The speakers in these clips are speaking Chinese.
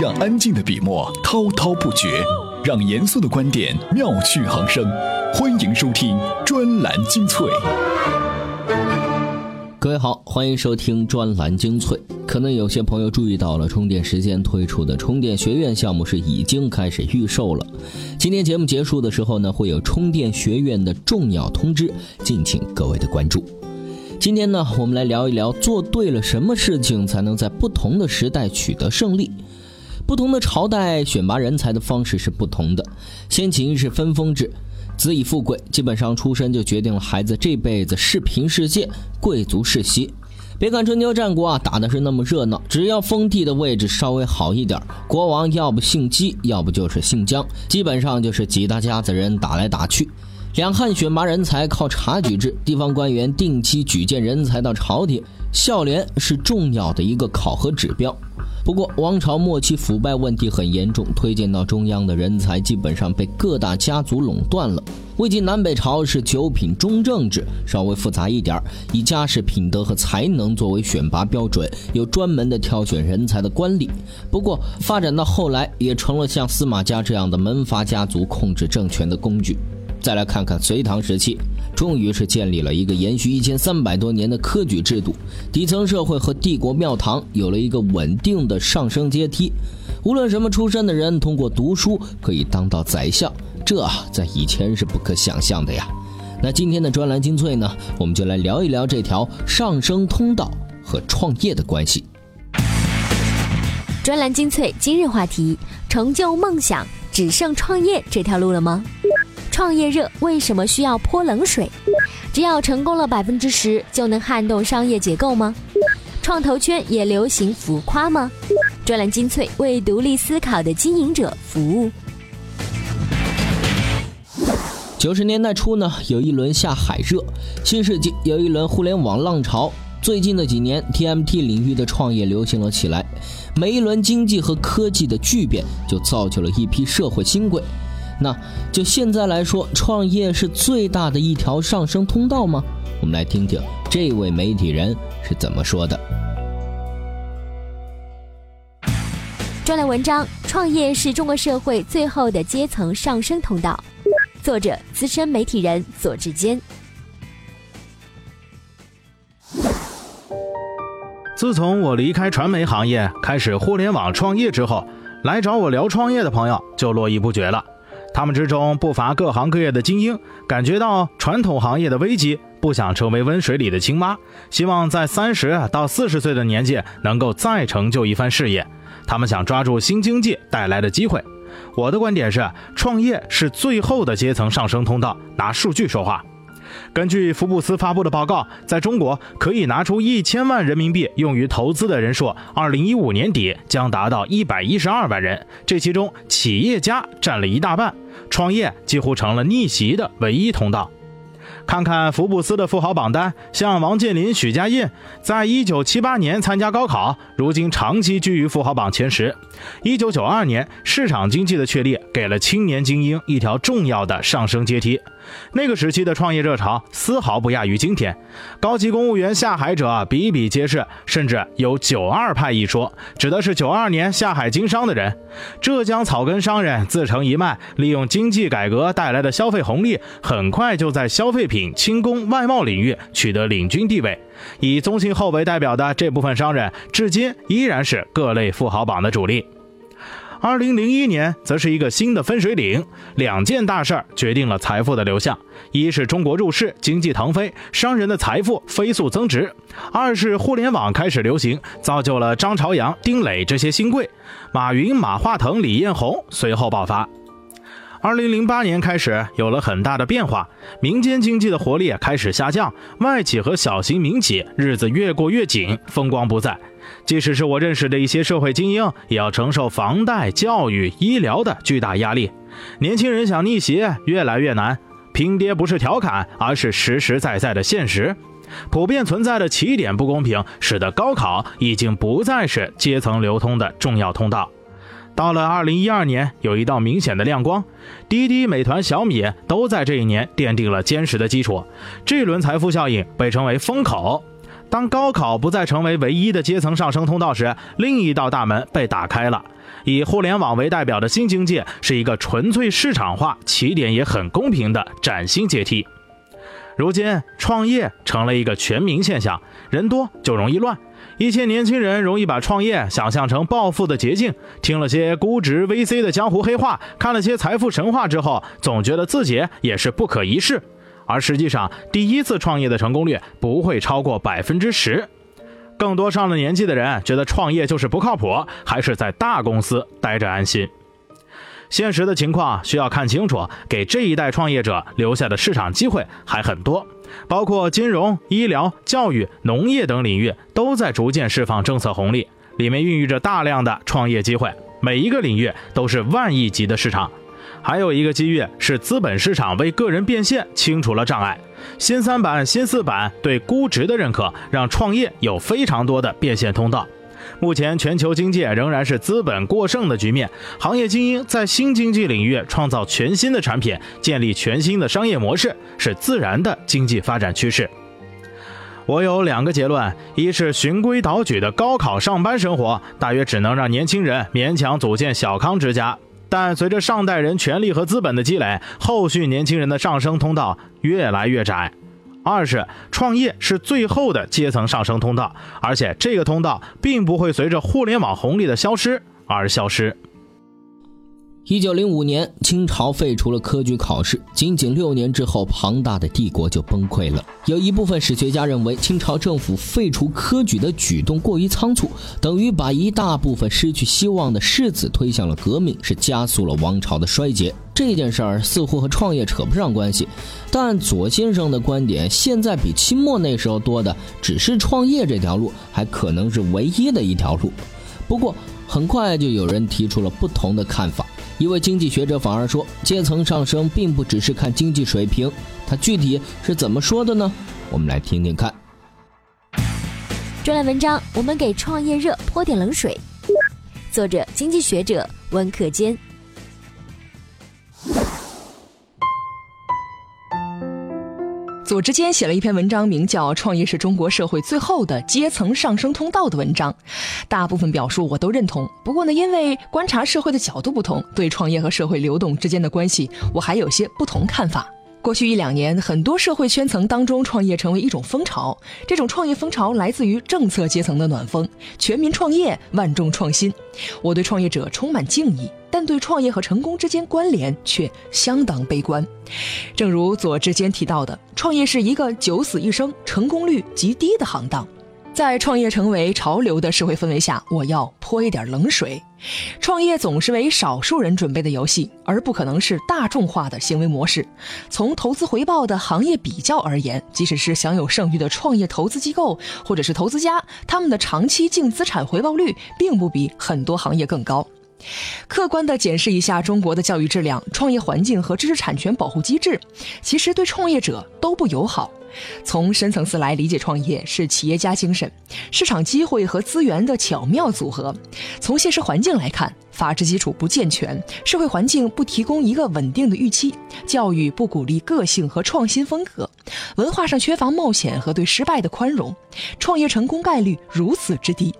让安静的笔墨滔滔不绝，让严肃的观点妙趣横生。欢迎收听专栏精粹。各位好，欢迎收听专栏精粹。可能有些朋友注意到了，充电时间推出的充电学院项目是已经开始预售了。今天节目结束的时候呢，会有充电学院的重要通知，敬请各位的关注。今天呢，我们来聊一聊做对了什么事情才能在不同的时代取得胜利。不同的朝代选拔人才的方式是不同的，先秦是分封制，子以富贵，基本上出身就决定了孩子这辈子是贫是贱，贵族世袭。别看春秋战国啊打的是那么热闹，只要封地的位置稍微好一点，国王要不姓姬，要不就是姓姜，基本上就是几大家子人打来打去。两汉选拔人才靠察举制，地方官员定期举荐人才到朝廷，孝廉是重要的一个考核指标。不过王朝末期腐败问题很严重，推荐到中央的人才基本上被各大家族垄断了。魏晋南北朝是九品中正制，稍微复杂一点，以家世、品德和才能作为选拔标准，有专门的挑选人才的官吏。不过发展到后来也成了像司马家这样的门阀家族控制政权的工具。再来看看隋唐时期，终于是建立了一个延续1300多年的科举制度，底层社会和帝国庙堂有了一个稳定的上升阶梯。无论什么出身的人，通过读书可以当到宰相，这在以前是不可想象的呀。那今天的专栏精粹呢，我们就来聊一聊这条上升通道和创业的关系。专栏精粹今日话题：成就梦想只剩创业这条路了吗？创业热为什么需要泼冷水？只要成功了10%，就能撼动商业结构吗？创投圈也流行浮夸吗？专栏精粹为独立思考的经营者服务。90年代初呢，有一轮下海热，新世纪有一轮互联网浪潮。最近的几年 TMT 领域的创业流行了起来，每一轮经济和科技的巨变就造就了一批社会新贵。那就现在来说，创业是最大的一条上升通道吗？我们来听听这位媒体人是怎么说的。专栏文章：创业是中国社会最后的阶层上升通道，作者资深媒体人左志坚。自从我离开传媒行业，开始互联网创业之后，来找我聊创业的朋友就络绎不绝了。他们之中不乏各行各业的精英，感觉到传统行业的危机，不想成为温水里的青蛙，希望在30到40岁的年纪能够再成就一番事业。他们想抓住新经济带来的机会。我的观点是，创业是最后的阶层上升通道。拿数据说话，根据福布斯发布的报告，在中国可以拿出1000万人民币用于投资的人数，2015年底将达到112万人，这其中企业家占了一大半，创业几乎成了逆袭的唯一通道。看看福布斯的富豪榜单，像王健林、许家印，在1978年参加高考，如今长期居于富豪榜前10。1992年，市场经济的确立给了青年精英一条重要的上升阶梯。那个时期的创业热潮丝毫不亚于今天，高级公务员下海者比比皆是，甚至有92派一说，指的是92年下海经商的人。浙江草根商人自成一脉，利用经济改革带来的消费红利，很快就在消费品、轻工、外贸领域取得领军地位。以宗庆后为代表的这部分商人，至今依然是各类富豪榜的主力。2001年则是一个新的分水岭，两件大事决定了财富的流向：一是中国入市，经济腾飞，商人的财富飞速增值；二是互联网开始流行，造就了张朝阳、丁磊这些新贵，马云、马化腾、李彦宏随后爆发。2008年开始有了很大的变化，民间经济的活力开始下降，外企和小型民企日子越过越紧，风光不再。即使是我认识的一些社会精英，也要承受房贷、教育、医疗的巨大压力。年轻人想逆袭越来越难，拼爹不是调侃，而是实实在在的现实。普遍存在的起点不公平，使得高考已经不再是阶层流通的重要通道。到了2012年，有一道明显的亮光，滴滴、美团、小米都在这一年奠定了坚实的基础。这轮财富效应被称为风口。当高考不再成为唯一的阶层上升通道时，另一道大门被打开了。以互联网为代表的新经济是一个纯粹市场化、起点也很公平的崭新阶梯。如今创业成了一个全民现象，人多就容易乱，一些年轻人容易把创业想象成暴富的捷径，听了些估值 VC 的江湖黑话，看了些财富神话之后，总觉得自己也是不可一世，而实际上第一次创业的成功率不会超过 10%。 更多上了年纪的人觉得创业就是不靠谱，还是在大公司待着安心。现实的情况需要看清楚，给这一代创业者留下的市场机会还很多，包括金融、医疗、教育、农业等领域都在逐渐释放政策红利，里面孕育着大量的创业机会，每一个领域都是万亿级的市场。还有一个机遇是资本市场为个人变现清除了障碍，新三板、新四板对估值的认可，让创业有非常多的变现通道。目前全球经济仍然是资本过剩的局面，行业精英在新经济领域创造全新的产品，建立全新的商业模式，是自然的经济发展趋势。我有两个结论，一是循规蹈矩的高考上班生活大约只能让年轻人勉强组建小康之家，但随着上代人权力和资本的积累，后续年轻人的上升通道越来越窄。二是创业是最后的阶层上升通道，而且这个通道并不会随着互联网红利的消失而消失。1905年清朝废除了科举考试，仅仅6年之后，庞大的帝国就崩溃了。有一部分史学家认为，清朝政府废除科举的举动过于仓促，等于把一大部分失去希望的士子推向了革命，是加速了王朝的衰竭。这件事儿似乎和创业扯不上关系，但左先生的观点现在比清末那时候多的只是创业这条路，还可能是唯一的一条路。不过很快就有人提出了不同的看法，一位经济学者反而说，阶层上升并不只是看经济水平，他具体是怎么说的呢？我们来听听看。专栏文章，我们给创业热泼点冷水，作者经济学者温克坚。左之坚写了一篇文章，名叫《创业是中国社会最后的阶层上升通道》的文章，大部分表述我都认同。不过呢，因为观察社会的角度不同，对创业和社会流动之间的关系，我还有些不同看法。过去1-2年，很多社会圈层当中，创业成为一种风潮。这种创业风潮来自于政策阶层的暖风，全民创业，万众创新。我对创业者充满敬意，但对创业和成功之间关联却相当悲观。正如左之坚提到的，创业是一个九死一生、成功率极低的行当。在创业成为潮流的社会氛围下，我要泼一点冷水。创业总是为少数人准备的游戏，而不可能是大众化的行为模式。从投资回报的行业比较而言，即使是享有盛誉的创业投资机构或者是投资家，他们的长期净资产回报率并不比很多行业更高。客观地检视一下中国的教育质量、创业环境和知识产权保护机制，其实对创业者都不友好。从深层次来理解，创业是企业家精神、市场机会和资源的巧妙组合。从现实环境来看，法治基础不健全，社会环境不提供一个稳定的预期，教育不鼓励个性和创新风格，文化上缺乏冒险和对失败的宽容，创业成功概率如此之低。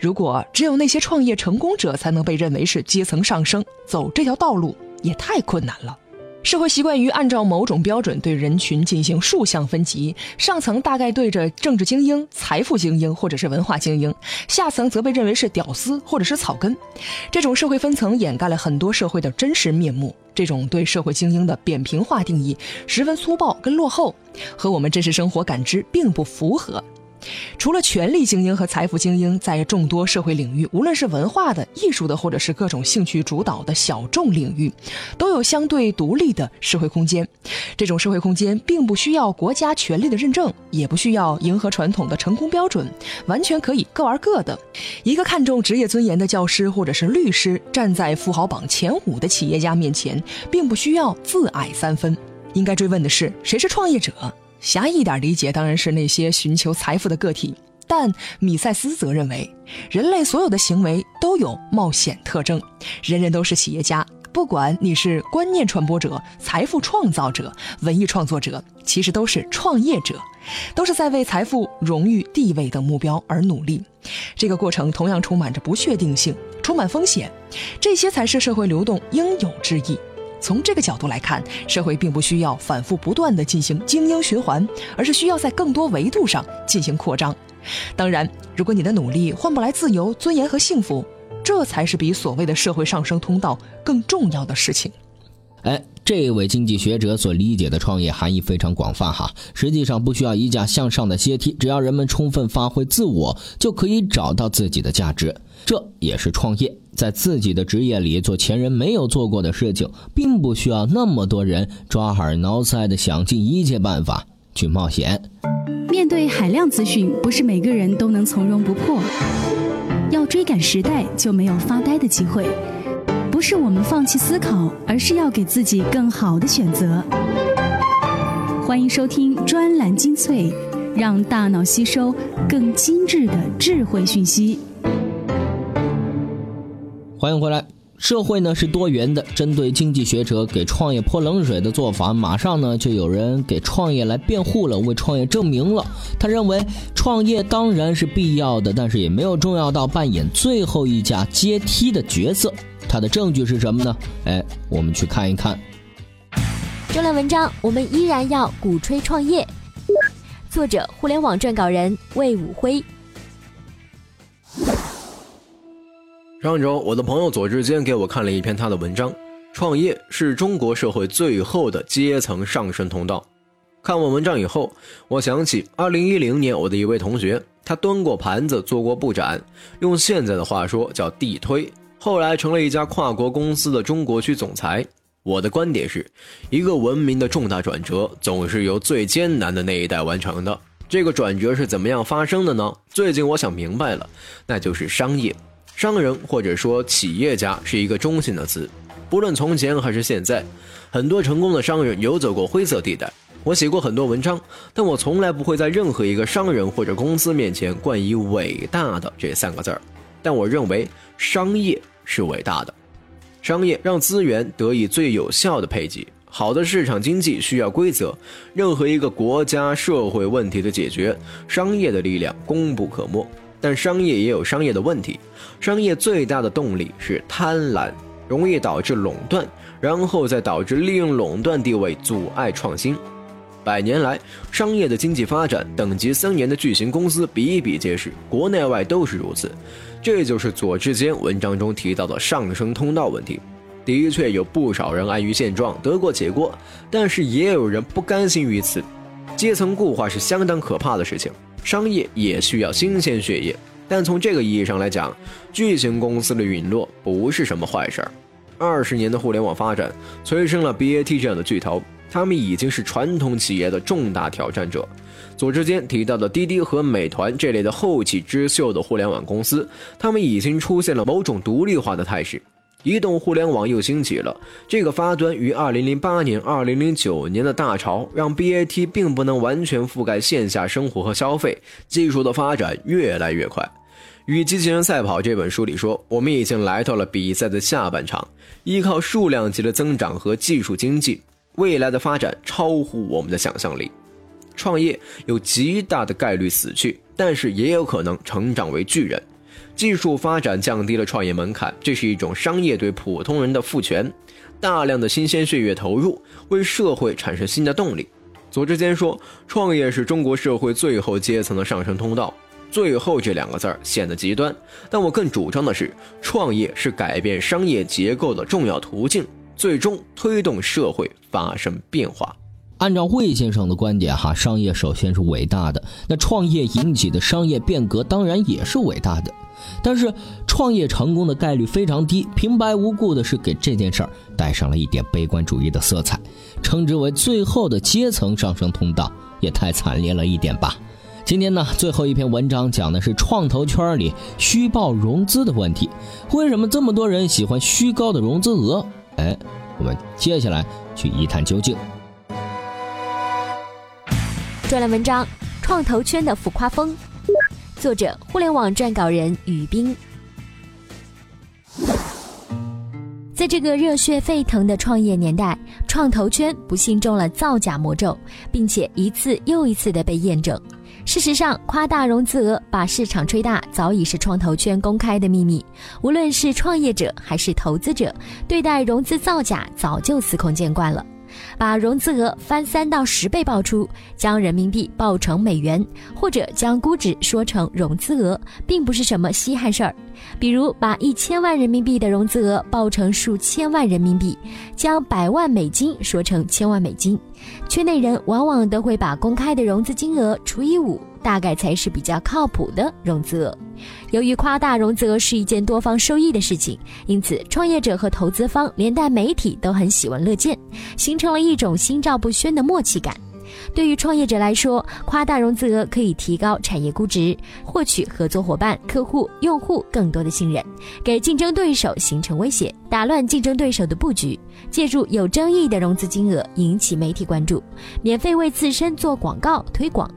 如果只有那些创业成功者才能被认为是阶层上升，走这条道路也太困难了。社会习惯于按照某种标准对人群进行竖向分级，上层大概对着政治精英、财富精英或者是文化精英，下层则被认为是屌丝或者是草根。这种社会分层掩盖了很多社会的真实面目，这种对社会精英的扁平化定义十分粗暴跟落后，和我们真实生活感知并不符合。除了权力精英和财富精英，在众多社会领域，无论是文化的、艺术的，或者是各种兴趣主导的小众领域，都有相对独立的社会空间。这种社会空间并不需要国家权力的认证，也不需要迎合传统的成功标准，完全可以各玩各的。一个看重职业尊严的教师或者是律师，站在富豪榜前5的企业家面前，并不需要自矮3分。应该追问的是，谁是创业者？狭义一点理解，当然是那些寻求财富的个体，但米塞斯则认为，人类所有的行为都有冒险特征，人人都是企业家，不管你是观念传播者、财富创造者、文艺创作者，其实都是创业者，都是在为财富、荣誉、地位等目标而努力。这个过程同样充满着不确定性，充满风险，这些才是社会流动应有之义。从这个角度来看，社会并不需要反复不断地进行精英循环，而是需要在更多维度上进行扩张。当然，如果你的努力换不来自由、尊严和幸福，这才是比所谓的社会上升通道更重要的事情。这位经济学者所理解的创业含义非常广泛哈，实际上不需要一架向上的阶梯，只要人们充分发挥自我，就可以找到自己的价值。这也是创业，在自己的职业里做前人没有做过的事情，并不需要那么多人抓耳挠腮的想尽一切办法去冒险。面对海量资讯，不是每个人都能从容不迫，要追赶时代就没有发呆的机会。不是我们放弃思考，而是要给自己更好的选择。欢迎收听专栏精粹，让大脑吸收更精致的智慧讯息。欢迎回来。社会呢是多元的，针对经济学者给创业泼冷水的做法，马上呢就有人给创业来辩护了，为创业证明了。他认为创业当然是必要的，但是也没有重要到扮演最后一架阶梯的角色。他的证据是什么呢？我们去看一看。专栏文章，我们依然要鼓吹创业。作者：互联网撰稿人魏武辉。上周我的朋友左志坚给我看了一篇他的文章，创业是中国社会最后的阶层上升通道。看完文章以后，我想起2010年我的一位同学，他蹲过盘子，做过布展，用现在的话说叫地推，后来成了一家跨国公司的中国区总裁。我的观点是，一个文明的重大转折总是由最艰难的那一代完成的。这个转折是怎么样发生的呢？最近我想明白了，那就是商业。商人或者说企业家是一个中性的词，不论从前还是现在，很多成功的商人游走过灰色地带。我写过很多文章，但我从来不会在任何一个商人或者公司面前冠以伟大的这三个字儿。但我认为商业是伟大的。商业让资源得以最有效的配给，好的市场经济需要规则，任何一个国家社会问题的解决，商业的力量功不可没。但商业也有商业的问题，商业最大的动力是贪婪，容易导致垄断，然后再导致利用垄断地位阻碍创新。百年来，商业的经济发展等级森严的巨型公司比比皆是，国内外都是如此。这就是左志坚文章中提到的上升通道问题。的确有不少人安于现状，得过且过，但是也有人不甘心于此。阶层固化是相当可怕的事情，商业也需要新鲜血液，但从这个意义上来讲，巨型公司的陨落不是什么坏事儿。20年的互联网发展催生了 BAT 这样的巨头，他们已经是传统企业的重大挑战者。左志坚提到的滴滴和美团这类的后起之秀的互联网公司，他们已经出现了某种独立化的态势。移动互联网又兴起了，这个发端于2008年、2009年的大潮，让 BAT 并不能完全覆盖线下生活和消费，技术的发展越来越快。与机器人赛跑这本书里说，我们已经来到了比赛的下半场，依靠数量级的增长和技术经济，未来的发展超乎我们的想象力。创业有极大的概率死去，但是也有可能成长为巨人。技术发展降低了创业门槛，这是一种商业对普通人的赋权。大量的新鲜血液投入，为社会产生新的动力。左志坚说，创业是中国社会最后阶层的上升通道。最后这两个字显得极端，但我更主张的是，创业是改变商业结构的重要途径，最终推动社会发生变化。按照魏先生的观点哈，商业首先是伟大的，那创业引起的商业变革当然也是伟大的。但是创业成功的概率非常低，平白无故的是给这件事儿带上了一点悲观主义的色彩，称之为最后的阶层上升通道，也太惨烈了一点吧。今天呢，最后一篇文章讲的是创投圈里虚报融资的问题，为什么这么多人喜欢虚高的融资额？我们接下来去一探究竟。专栏文章，创投圈的浮夸风。作者：互联网撰稿人于冰。在这个热血沸腾的创业年代，创投圈不幸中了造假魔咒，并且一次又一次的被验证。事实上，夸大融资额把市场吹大早已是创投圈公开的秘密，无论是创业者还是投资者，对待融资造假早就司空见惯了。把融资额翻3到10倍爆出，将人民币报成美元，或者将估值说成融资额，并不是什么稀罕事儿。比如把1000万人民币的融资额报成数千万人民币，将100万美金说成千万美金。圈内人往往都会把公开的融资金额除以5，大概才是比较靠谱的融资额。由于夸大融资额是一件多方受益的事情，因此创业者和投资方连带媒体都很喜闻乐见，形成了一种心照不宣的默契感。对于创业者来说，夸大融资额可以提高产业估值，获取合作伙伴、客户、用户更多的信任，给竞争对手形成威胁，打乱竞争对手的布局，借助有争议的融资金额引起媒体关注，免费为自身做广告推广。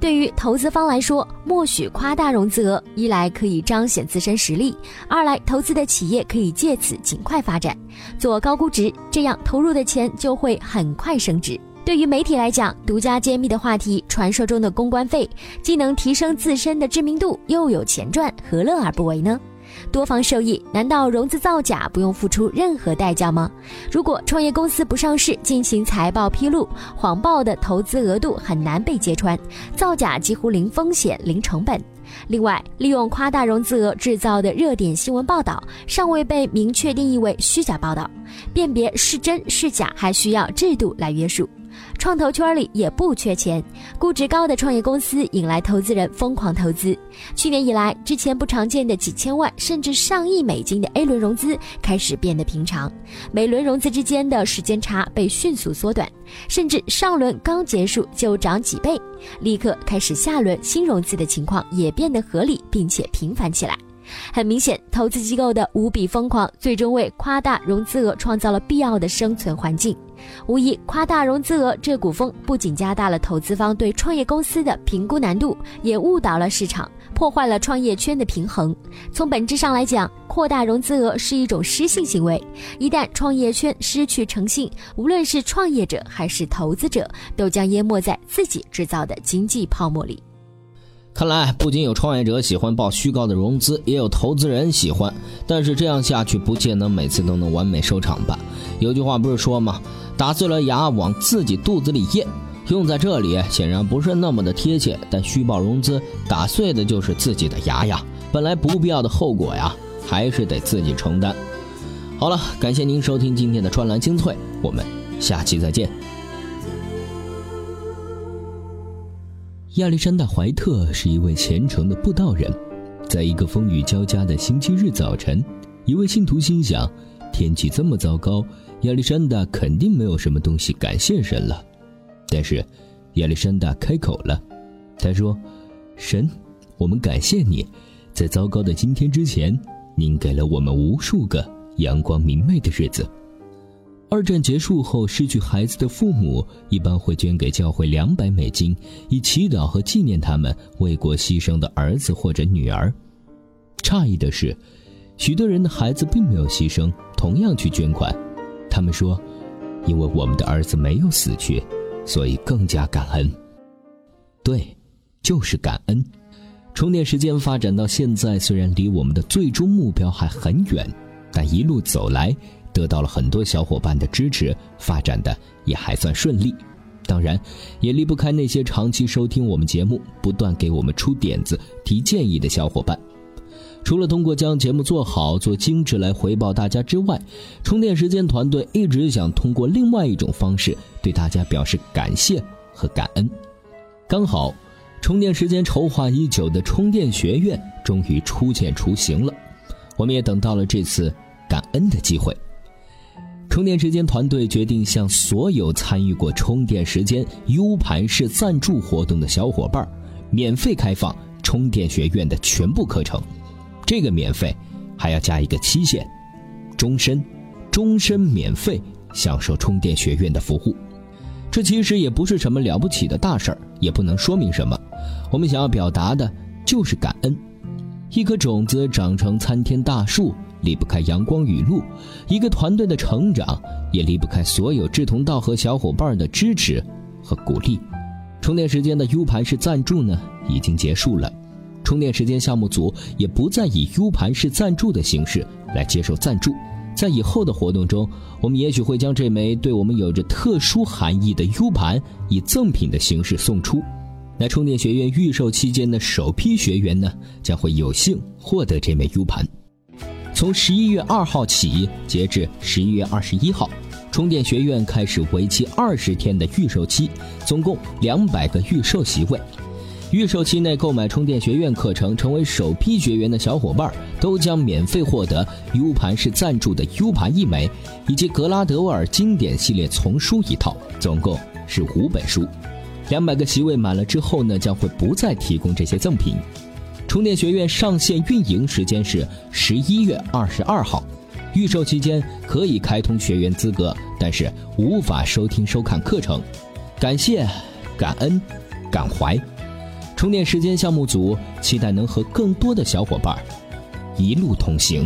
对于投资方来说，默许夸大融资额，一来可以彰显自身实力，二来投资的企业可以借此尽快发展，做高估值，这样投入的钱就会很快升值。对于媒体来讲，独家揭秘的话题，传说中的公关费，既能提升自身的知名度，又有钱赚，何乐而不为呢？多方受益，难道融资造假不用付出任何代价吗？如果创业公司不上市进行财报披露，谎报的投资额度很难被揭穿，造假几乎零风险、零成本。另外，利用夸大融资额制造的热点新闻报道，尚未被明确定义为虚假报道，辨别是真是假还需要制度来约束。创投圈里也不缺钱，估值高的创业公司引来投资人疯狂投资。去年以来，之前不常见的几千万甚至上亿美金的 A 轮融资开始变得平常，每轮融资之间的时间差被迅速缩短，甚至上轮刚结束就涨几倍，立刻开始下轮新融资的情况也变得合理并且频繁起来。很明显，投资机构的无比疯狂最终为夸大融资额创造了必要的生存环境。无疑，夸大融资额这股风不仅加大了投资方对创业公司的评估难度，也误导了市场，破坏了创业圈的平衡。从本质上来讲，扩大融资额是一种失信行为，一旦创业圈失去诚信，无论是创业者还是投资者，都将淹没在自己制造的经济泡沫里。看来不仅有创业者喜欢报虚高的融资，也有投资人喜欢，但是这样下去不见得每次都能完美收场吧。有句话不是说吗，打碎了牙往自己肚子里咽，用在这里显然不是那么的贴切，但虚报融资打碎的就是自己的牙呀，本来不必要的后果呀，还是得自己承担。好了，感谢您收听今天的专栏精粹，我们下期再见。亚历山大·怀特是一位虔诚的布道人，在一个风雨交加的星期日早晨，一位信徒心想，天气这么糟糕，亚历山大肯定没有什么东西感谢神了。但是亚历山大开口了，他说，神，我们感谢你，在糟糕的今天之前，您给了我们无数个阳光明媚的日子。二战结束后，失去孩子的父母一般会捐给教会200美金，以祈祷和纪念他们为国牺牲的儿子或者女儿。诧异的是，许多人的孩子并没有牺牲，同样去捐款。他们说，因为我们的儿子没有死去，所以更加感恩。对，就是感恩。充电时间发展到现在，虽然离我们的最终目标还很远，但一路走来得到了很多小伙伴的支持，发展的也还算顺利。当然也离不开那些长期收听我们节目，不断给我们出点子提建议的小伙伴。除了通过将节目做好做精致来回报大家之外，充电时间团队一直想通过另外一种方式对大家表示感谢和感恩。刚好充电时间筹划已久的充电学院终于初见雏形了，我们也等到了这次感恩的机会。充电时间团队决定向所有参与过充电时间 U 盘式赞助活动的小伙伴免费开放充电学院的全部课程，这个免费还要加一个期限，终身免费享受充电学院的服务。这其实也不是什么了不起的大事儿，也不能说明什么，我们想要表达的就是感恩。一颗种子长成参天大树，离不开阳光雨露，一个团队的成长也离不开所有志同道合小伙伴的支持和鼓励。充电时间的 U 盘式赞助呢，已经结束了。充电时间项目组也不再以 U 盘式赞助的形式来接受赞助。在以后的活动中，我们也许会将这枚对我们有着特殊含义的 U 盘以赠品的形式送出。那充电学院预售期间的首批学员呢，将会有幸获得这枚 U 盘。从11月2号起，截至11月21号，充电学院开始为期20天的预售期，总共200个预售席位。预售期内购买充电学院课程，成为首批学员的小伙伴，都将免费获得 U 盘式赞助的 U 盘一枚，以及格拉德沃尔经典系列丛书一套，总共是5本书。200个席位满了之后呢，将会不再提供这些赠品。充电学院上线运营时间是11月22号，预售期间可以开通学员资格，但是无法收听收看课程。感谢、感恩、感怀，充电时间项目组期待能和更多的小伙伴一路同行。